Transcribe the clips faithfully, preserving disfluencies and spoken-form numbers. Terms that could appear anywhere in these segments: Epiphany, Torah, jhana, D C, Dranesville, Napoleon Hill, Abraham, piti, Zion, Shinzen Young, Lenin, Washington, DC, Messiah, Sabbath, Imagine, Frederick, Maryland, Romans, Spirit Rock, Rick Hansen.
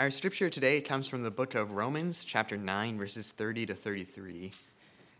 Our scripture today comes from the book of Romans, chapter nine, verses thirty to thirty-three.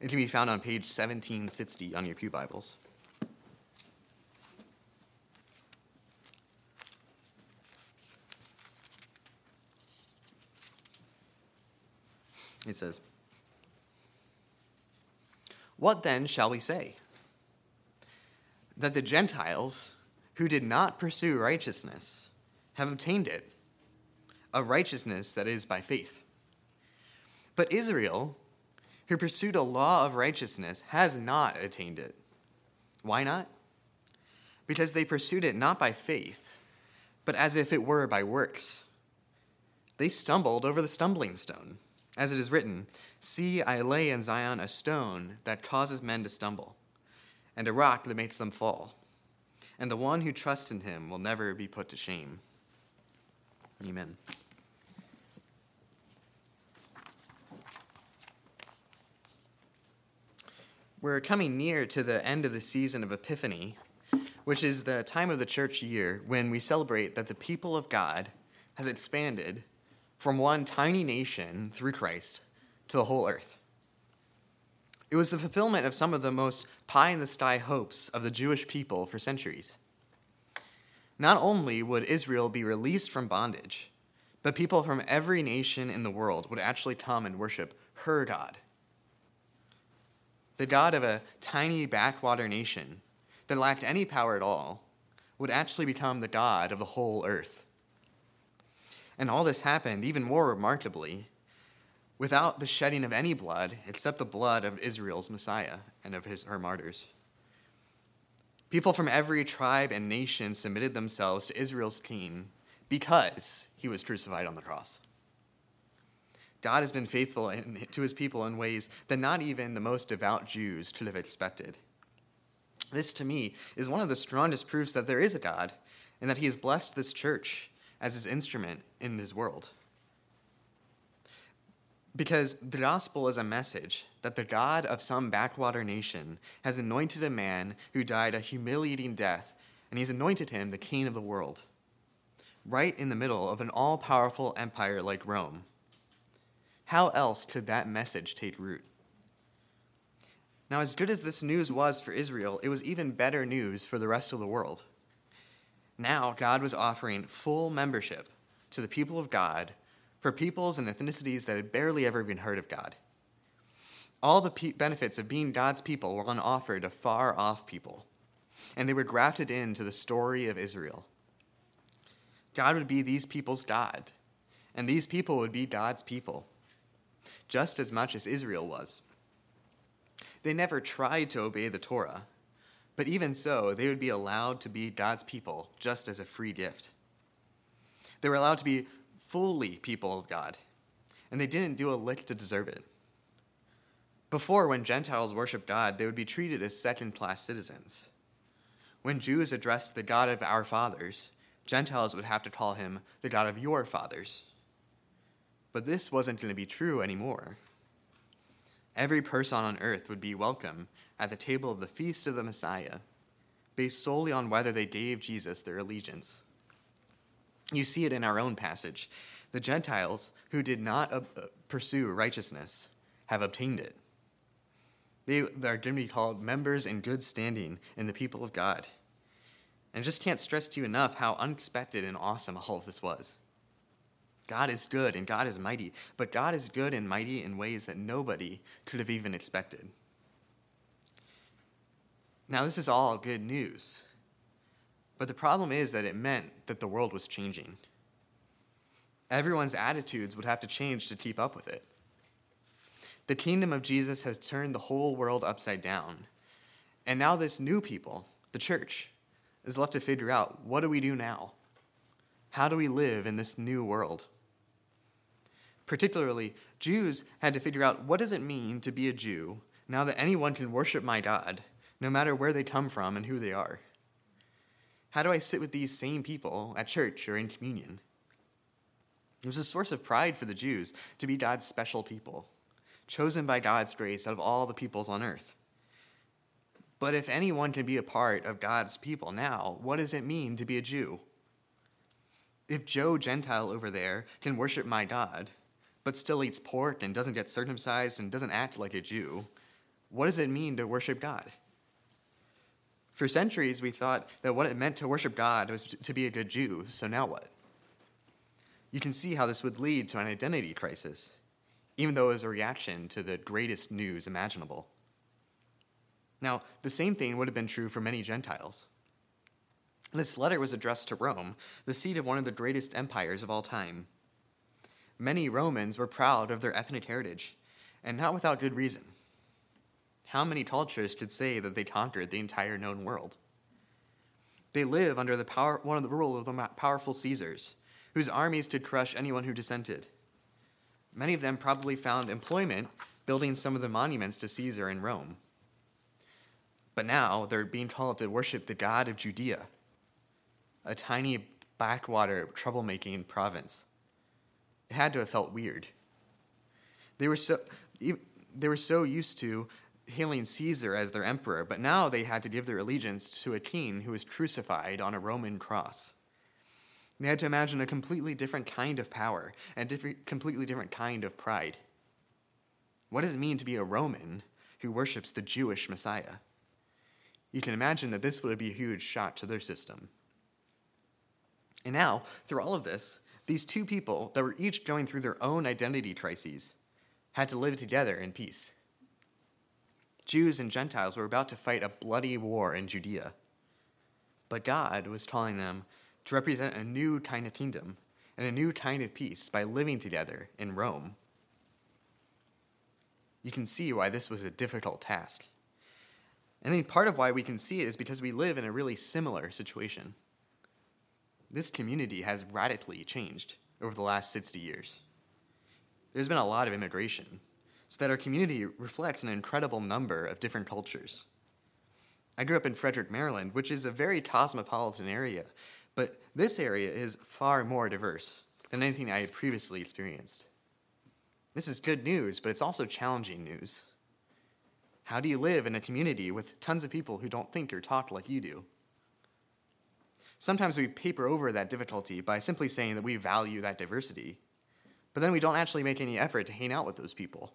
It can be found on page seventeen sixty on your pew Bibles. It says, "What then shall we say? That the Gentiles, who did not pursue righteousness, have obtained it, a righteousness that is by faith. But Israel, who pursued a law of righteousness, has not attained it. Why not? Because they pursued it not by faith, but as if it were by works. They stumbled over the stumbling stone, as it is written, 'See, I lay in Zion a stone that causes men to stumble, and a rock that makes them fall. And the one who trusts in him will never be put to shame.'" Amen. We're coming near to the end of the season of Epiphany, which is the time of the church year when we celebrate that the people of God has expanded from one tiny nation through Christ to the whole earth. It was the fulfillment of some of the most pie-in-the-sky hopes of the Jewish people for centuries. Not only would Israel be released from bondage, but people from every nation in the world would actually come and worship her God. The God of a tiny backwater nation that lacked any power at all would actually become the God of the whole earth. And all this happened, even more remarkably, without the shedding of any blood except the blood of Israel's Messiah and of his, her martyrs. People from every tribe and nation submitted themselves to Israel's king because he was crucified on the cross. God has been faithful in, to his people in ways that not even the most devout Jews could have expected. This, to me, is one of the strongest proofs that there is a God and that he has blessed this church as his instrument in his world. Because the gospel is a message that the God of some backwater nation has anointed a man who died a humiliating death, and he's anointed him the king of the world, right in the middle of an all-powerful empire like Rome. How else could that message take root? Now, as good as this news was for Israel, it was even better news for the rest of the world. Now, God was offering full membership to the people of God for peoples and ethnicities that had barely ever been heard of God. All the pe- benefits of being God's people were on offer to far-off people, and they were grafted into the story of Israel. God would be these people's God, and these people would be God's people, just as much as Israel was. They never tried to obey the Torah, but even so, they would be allowed to be God's people just as a free gift. They were allowed to be fully people of God, and they didn't do a lick to deserve it. Before, when Gentiles worshiped God, they would be treated as second-class citizens. When Jews addressed the God of our fathers, Gentiles would have to call him the God of your fathers. But this wasn't going to be true anymore. Every person on earth would be welcome at the table of the feast of the Messiah, based solely on whether they gave Jesus their allegiance. You see it in our own passage. The Gentiles, who did not ob- pursue righteousness, have obtained it. They are going to be called members in good standing in the people of God. And I just can't stress to you enough how unexpected and awesome all of this was. God is good and God is mighty, but God is good and mighty in ways that nobody could have even expected. Now, this is all good news. But the problem is that it meant that the world was changing. Everyone's attitudes would have to change to keep up with it. The kingdom of Jesus has turned the whole world upside down. And now this new people, the church, is left to figure out, what do we do now? How do we live in this new world? Particularly, Jews had to figure out, what does it mean to be a Jew now that anyone can worship my God, no matter where they come from and who they are? How do I sit with these same people at church or in communion? It was a source of pride for the Jews to be God's special people, chosen by God's grace out of all the peoples on earth. But if anyone can be a part of God's people now, what does it mean to be a Jew? If Joe Gentile over there can worship my God, but still eats pork and doesn't get circumcised and doesn't act like a Jew, what does it mean to worship God? For centuries, we thought that what it meant to worship God was to be a good Jew, so now what? You can see how this would lead to an identity crisis, even though it was a reaction to the greatest news imaginable. Now, the same thing would have been true for many Gentiles. This letter was addressed to Rome, the seat of one of the greatest empires of all time. Many Romans were proud of their ethnic heritage, and not without good reason. How many cultures could say that they conquered the entire known world? They live under the power, one of the rule of the powerful Caesars, whose armies could crush anyone who dissented. Many of them probably found employment building some of the monuments to Caesar in Rome. But now they're being called to worship the God of Judea, a tiny backwater troublemaking province. It had to have felt weird. They were so they were so used to hailing Caesar as their emperor, but now they had to give their allegiance to a king who was crucified on a Roman cross. They had to imagine a completely different kind of power and different, completely different kind of pride. What does it mean to be a Roman who worships the Jewish Messiah? You can imagine that this would be a huge shock to their system. And now, through all of this, these two people that were each going through their own identity crises had to live together in peace. Jews and Gentiles were about to fight a bloody war in Judea, but God was calling them to represent a new kind of kingdom and a new kind of peace by living together in Rome. You can see why this was a difficult task. And then part of why we can see it is because we live in a really similar situation. This community has radically changed over the last sixty years. There's been a lot of immigration, so that our community reflects an incredible number of different cultures. I grew up in Frederick, Maryland, which is a very cosmopolitan area, but this area is far more diverse than anything I had previously experienced. This is good news, but it's also challenging news. How do you live in a community with tons of people who don't think or talk like you do? Sometimes we paper over that difficulty by simply saying that we value that diversity, but then we don't actually make any effort to hang out with those people.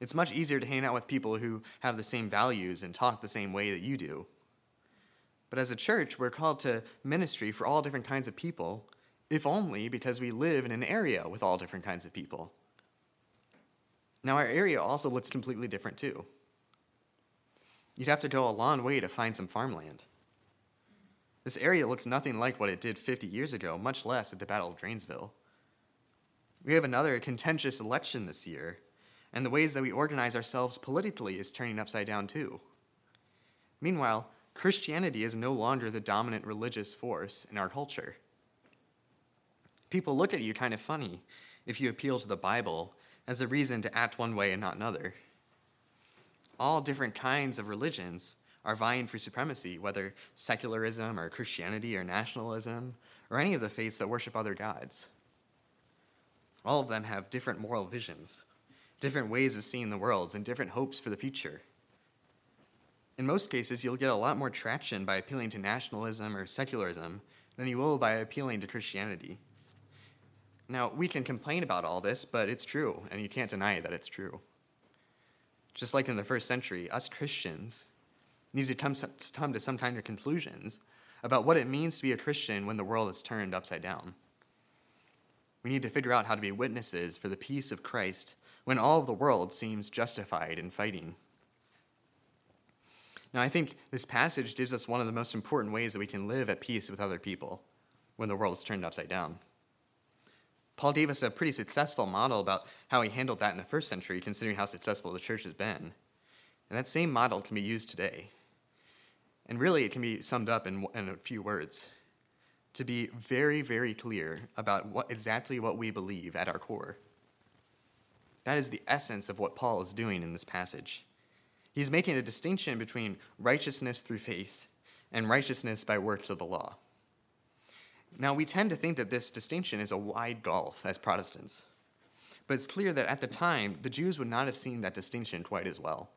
It's much easier to hang out with people who have the same values and talk the same way that you do. But as a church, we're called to ministry for all different kinds of people, if only because we live in an area with all different kinds of people. Now, our area also looks completely different, too. You'd have to go a long way to find some farmland. This area looks nothing like what it did fifty years ago, much less at the Battle of Dranesville. We have another contentious election this year, and the ways that we organize ourselves politically is turning upside down too. Meanwhile, Christianity is no longer the dominant religious force in our culture. People look at you kind of funny if you appeal to the Bible as a reason to act one way and not another. All different kinds of religions are vying for supremacy, whether secularism or Christianity or nationalism or any of the faiths that worship other gods. All of them have different moral visions, different ways of seeing the world, and different hopes for the future. In most cases, you'll get a lot more traction by appealing to nationalism or secularism than you will by appealing to Christianity. Now, we can complain about all this, but it's true, and you can't deny that it's true. Just like in the first century, us Christians need to come to some kind of conclusions about what it means to be a Christian when the world is turned upside down. We need to figure out how to be witnesses for the peace of Christ when all of the world seems justified in fighting. Now, I think this passage gives us one of the most important ways that we can live at peace with other people when the world is turned upside down. Paul gave us a pretty successful model about how he handled that in the first century, considering how successful the church has been. And that same model can be used today. And really, it can be summed up in, in a few words. To be very, very clear about what exactly what we believe at our core. That is the essence of what Paul is doing in this passage. He's making a distinction between righteousness through faith and righteousness by works of the law. Now, we tend to think that this distinction is a wide gulf as Protestants, but it's clear that at the time, the Jews would not have seen that distinction quite as well.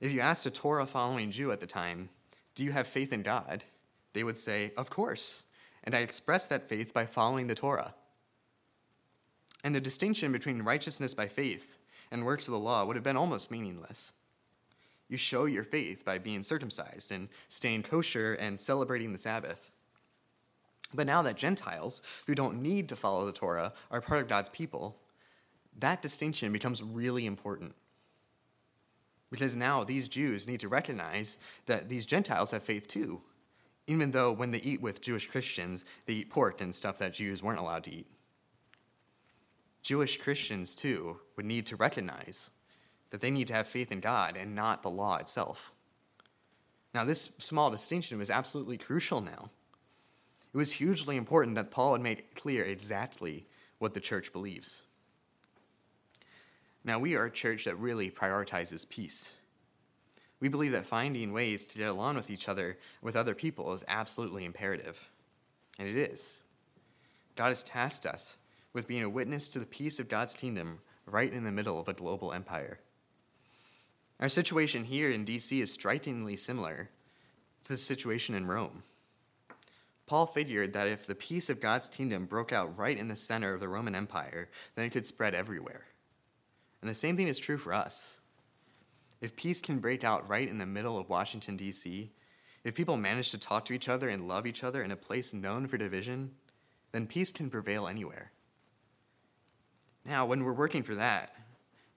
If you asked a Torah-following Jew at the time, "Do you have faith in God?" they would say, "Of course," and I express that faith by following the Torah. And the distinction between righteousness by faith and works of the law would have been almost meaningless. You show your faith by being circumcised and staying kosher and celebrating the Sabbath. But now that Gentiles, who don't need to follow the Torah, are part of God's people, that distinction becomes really important. Because now these Jews need to recognize that these Gentiles have faith too, even though when they eat with Jewish Christians, they eat pork and stuff that Jews weren't allowed to eat. Jewish Christians too would need to recognize that they need to have faith in God and not the law itself. Now, this small distinction was absolutely crucial now. It was hugely important that Paul had made clear exactly what the church believes. Now, we are a church that really prioritizes peace. We believe that finding ways to get along with each other, with other people, is absolutely imperative. And it is. God has tasked us with being a witness to the peace of God's kingdom right in the middle of a global empire. Our situation here in D C is strikingly similar to the situation in Rome. Paul figured that if the peace of God's kingdom broke out right in the center of the Roman Empire, then it could spread everywhere. And the same thing is true for us. If peace can break out right in the middle of Washington, D C, if people manage to talk to each other and love each other in a place known for division, then peace can prevail anywhere. Now, when we're working for that,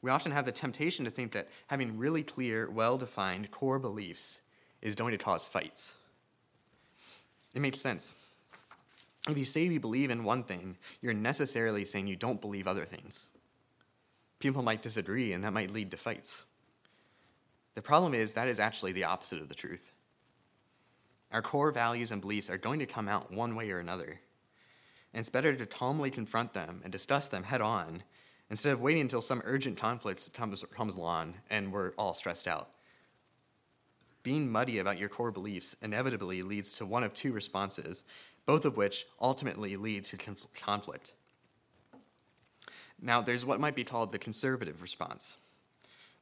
we often have the temptation to think that having really clear, well-defined core beliefs is going to cause fights. It makes sense. If you say you believe in one thing, you're necessarily saying you don't believe other things. People might disagree, and that might lead to fights. The problem is that is actually the opposite of the truth. Our core values and beliefs are going to come out one way or another. And it's better to calmly confront them and discuss them head-on instead of waiting until some urgent conflict comes, comes along and we're all stressed out. Being muddy about your core beliefs inevitably leads to one of two responses, both of which ultimately lead to conf- conflict. Now, there's what might be called the conservative response,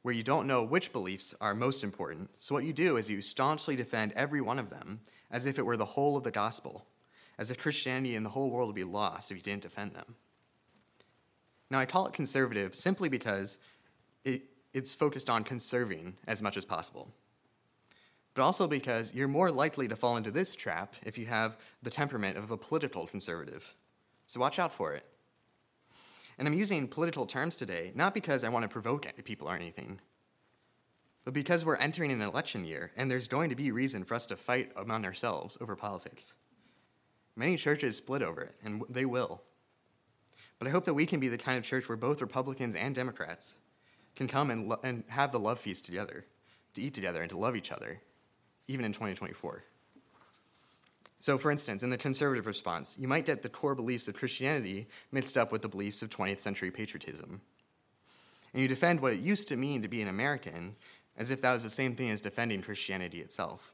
where you don't know which beliefs are most important, so what you do is you staunchly defend every one of them as if it were the whole of the gospel, as if Christianity and the whole world would be lost if you didn't defend them. Now, I call it conservative simply because it, it's focused on conserving as much as possible, but also because you're more likely to fall into this trap if you have the temperament of a political conservative. So watch out for it. And I'm using political terms today, not because I want to provoke people or anything, but because we're entering an election year, and there's going to be reason for us to fight among ourselves over politics. Many churches split over it, and they will. But I hope that we can be the kind of church where both Republicans and Democrats can come and, lo- and have the love feast together, to eat together and to love each other, even in twenty twenty-four. So, for instance, in the conservative response, you might get the core beliefs of Christianity mixed up with the beliefs of twentieth century patriotism. And you defend what it used to mean to be an American as if that was the same thing as defending Christianity itself.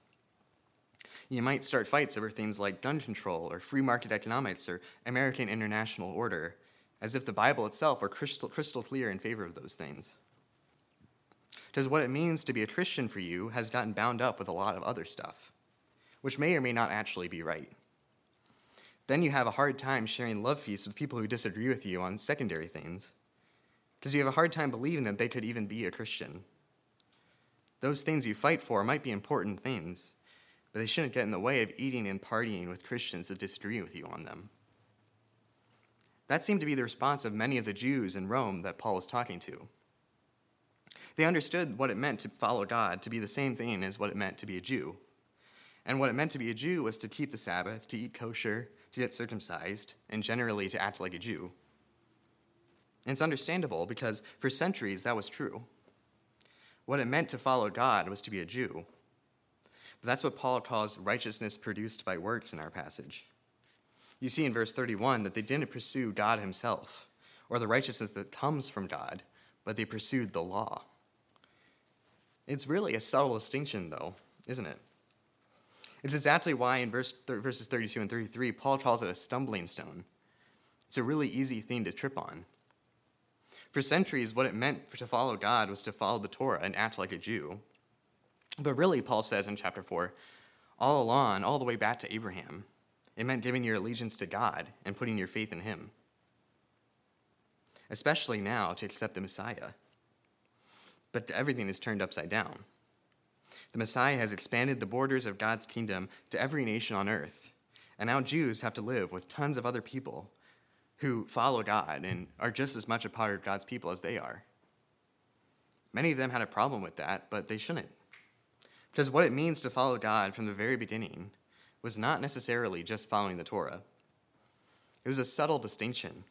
You might start fights over things like gun control or free market economics or American international order as if the Bible itself were crystal, crystal clear in favor of those things. Because what it means to be a Christian for you has gotten bound up with a lot of other stuff, which may or may not actually be right. Then you have a hard time sharing love feasts with people who disagree with you on secondary things, because you have a hard time believing that they could even be a Christian. Those things you fight for might be important things, but they shouldn't get in the way of eating and partying with Christians that disagree with you on them. That seemed to be the response of many of the Jews in Rome that Paul was talking to. They understood what it meant to follow God to be the same thing as what it meant to be a Jew. And what it meant to be a Jew was to keep the Sabbath, to eat kosher, to get circumcised, and generally to act like a Jew. And it's understandable because for centuries that was true. What it meant to follow God was to be a Jew. But that's what Paul calls righteousness produced by works in our passage. You see in verse thirty-one that they didn't pursue God himself or the righteousness that comes from God, but they pursued the law. It's really a subtle distinction, though, isn't it? It's exactly why in verse th- verses thirty-two and thirty-three, Paul calls it a stumbling stone. It's a really easy thing to trip on. For centuries, what it meant to follow God was to follow the Torah and act like a Jew. But really, Paul says in chapter four, all along, all the way back to Abraham, It meant giving your allegiance to God and putting your faith in him. Especially now to accept the Messiah. But everything is turned upside down. The Messiah has expanded the borders of God's kingdom to every nation on earth. And now Jews have to live with tons of other people who follow God and are just as much a part of God's people as they are. Many of them had a problem with that, but they shouldn't. Because what it means to follow God from the very beginning was not necessarily just following the Torah. It was a subtle distinction,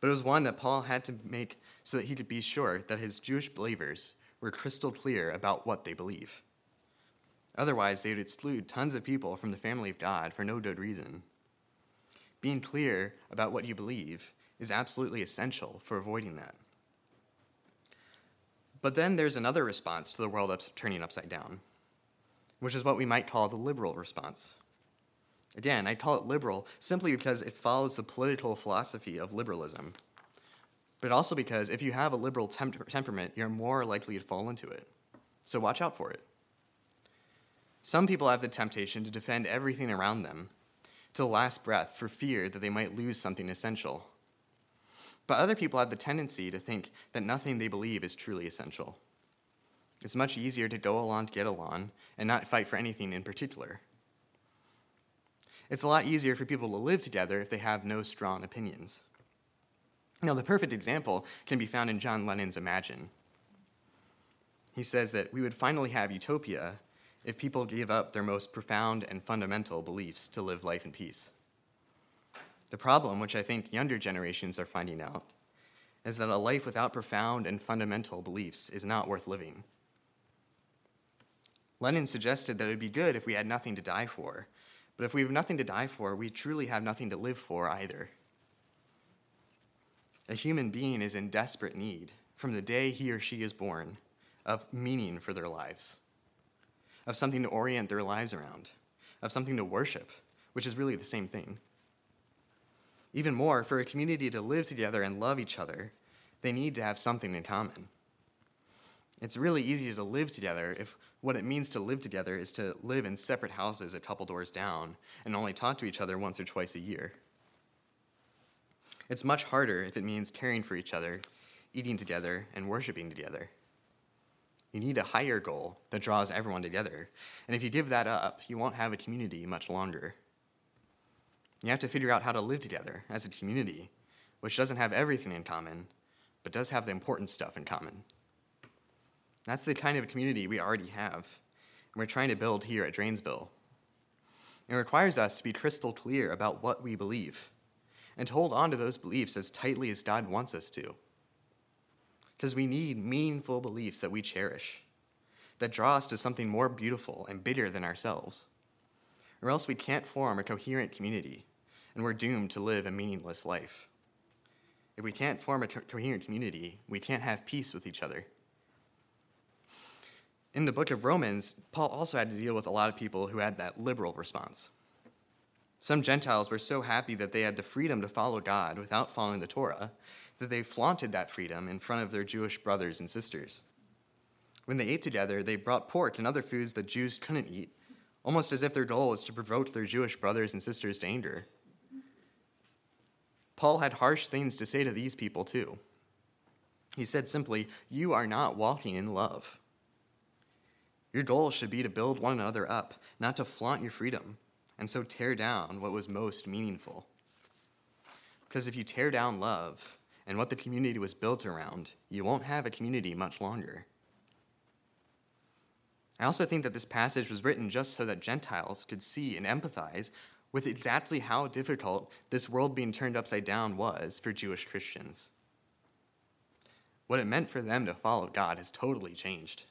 but it was one that Paul had to make so that he could be sure that his Jewish believers were crystal clear about what they believe. Otherwise, they would exclude tons of people from the family of God for no good reason. Being clear about what you believe is absolutely essential for avoiding that. But then there's another response to the world ups- turning upside down, which is what we might call the liberal response. Again, I call it liberal simply because it follows the political philosophy of liberalism, but also because if you have a liberal temp- temperament, you're more likely to fall into it. So watch out for it. Some people have the temptation to defend everything around them to the last breath for fear that they might lose something essential. But other people have the tendency to think that nothing they believe is truly essential. It's much easier to go along to get along and not fight for anything in particular. It's a lot easier for people to live together if they have no strong opinions. Now, the perfect example can be found in John Lennon's Imagine. He says that we would finally have utopia if people gave up their most profound and fundamental beliefs to live life in peace. The problem, which I think younger generations are finding out, is that a life without profound and fundamental beliefs is not worth living. Lenin suggested that it would be good if we had nothing to die for, but if we have nothing to die for, we truly have nothing to live for either. A human being is in desperate need, from the day he or she is born, of meaning for their lives, of something to orient their lives around, of something to worship, which is really the same thing. Even more, for a community to live together and love each other, they need to have something in common. It's really easy to live together if what it means to live together is to live in separate houses a couple doors down and only talk to each other once or twice a year. It's much harder if it means caring for each other, eating together, and worshiping together. You need a higher goal that draws everyone together, and if you give that up, you won't have a community much longer. You have to figure out how to live together as a community, which doesn't have everything in common, but does have the important stuff in common. That's the kind of community we already have, and we're trying to build here at Dranesville. It requires us to be crystal clear about what we believe, and to hold on to those beliefs as tightly as God wants us to. Because we need meaningful beliefs that we cherish, that draw us to something more beautiful and bigger than ourselves. Or else we can't form a coherent community, and we're doomed to live a meaningless life. If we can't form a co- coherent community, we can't have peace with each other. In the book of Romans, Paul also had to deal with a lot of people who had that liberal response. Some Gentiles were so happy that they had the freedom to follow God without following the Torah that they flaunted that freedom in front of their Jewish brothers and sisters. When they ate together, they brought pork and other foods that Jews couldn't eat, almost as if their goal was to provoke their Jewish brothers and sisters to anger. Paul had harsh things to say to these people, too. He said simply, "You are not walking in love. Your goal should be to build one another up, not to flaunt your freedom, and so tear down what was most meaningful. Because if you tear down love and what the community was built around, you won't have a community much longer." I also think that this passage was written just so that Gentiles could see and empathize with exactly how difficult this world being turned upside down was for Jewish Christians. What it meant for them to follow God has totally changed.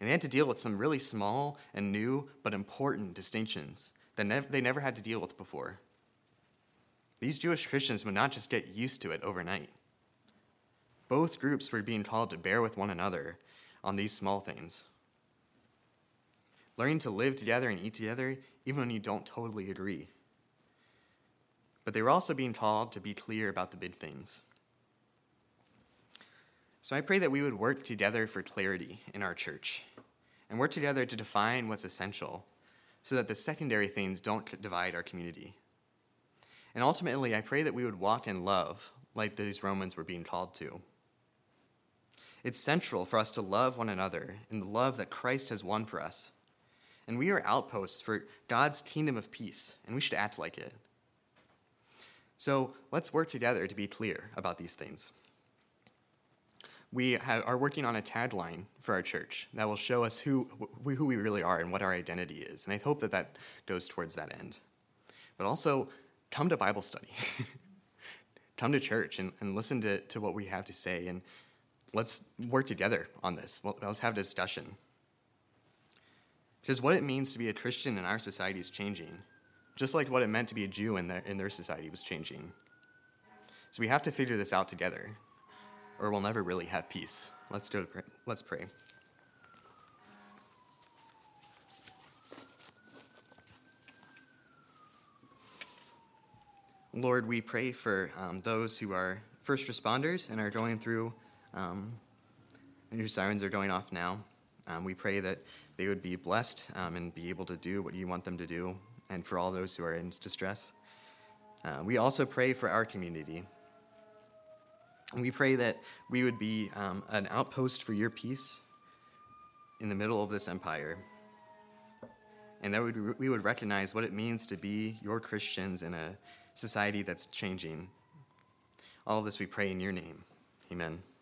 And they had to deal with some really small and new but important distinctions that nev- they never had to deal with before. These Jewish Christians would not just get used to it overnight. Both groups were being called to bear with one another on these small things. Learning to live together and eat together, even when you don't totally agree. But they were also being called to be clear about the big things. So I pray that we would work together for clarity in our church, and work together to define what's essential, so that the secondary things don't divide our community. And ultimately, I pray that we would walk in love like these Romans were being called to. It's central for us to love one another in the love that Christ has won for us. And we are outposts for God's kingdom of peace, and we should act like it. So let's work together to be clear about these things. We have, are working on a tagline for our church that will show us who, who we really are and what our identity is. And I hope that that goes towards that end. But also, come to Bible study. Come to church and, and listen to, to what we have to say. And let's work together on this. Well, let's have a discussion. Because what it means to be a Christian in our society is changing, just like what it meant to be a Jew in their, in their society was changing. So we have to figure this out together, or we'll never really have peace. Let's go to pray. Let's pray. Lord, we pray for um, those who are first responders and are going through, um, and whose sirens are going off now. Um, we pray that they would be blessed um, and be able to do what you want them to do, and for all those who are in distress. Uh, we also pray for our community. And we pray that we would be um, an outpost for your peace in the middle of this empire, and that would, we would recognize what it means to be your Christians in a society that's changing. All of this we pray in your name. Amen.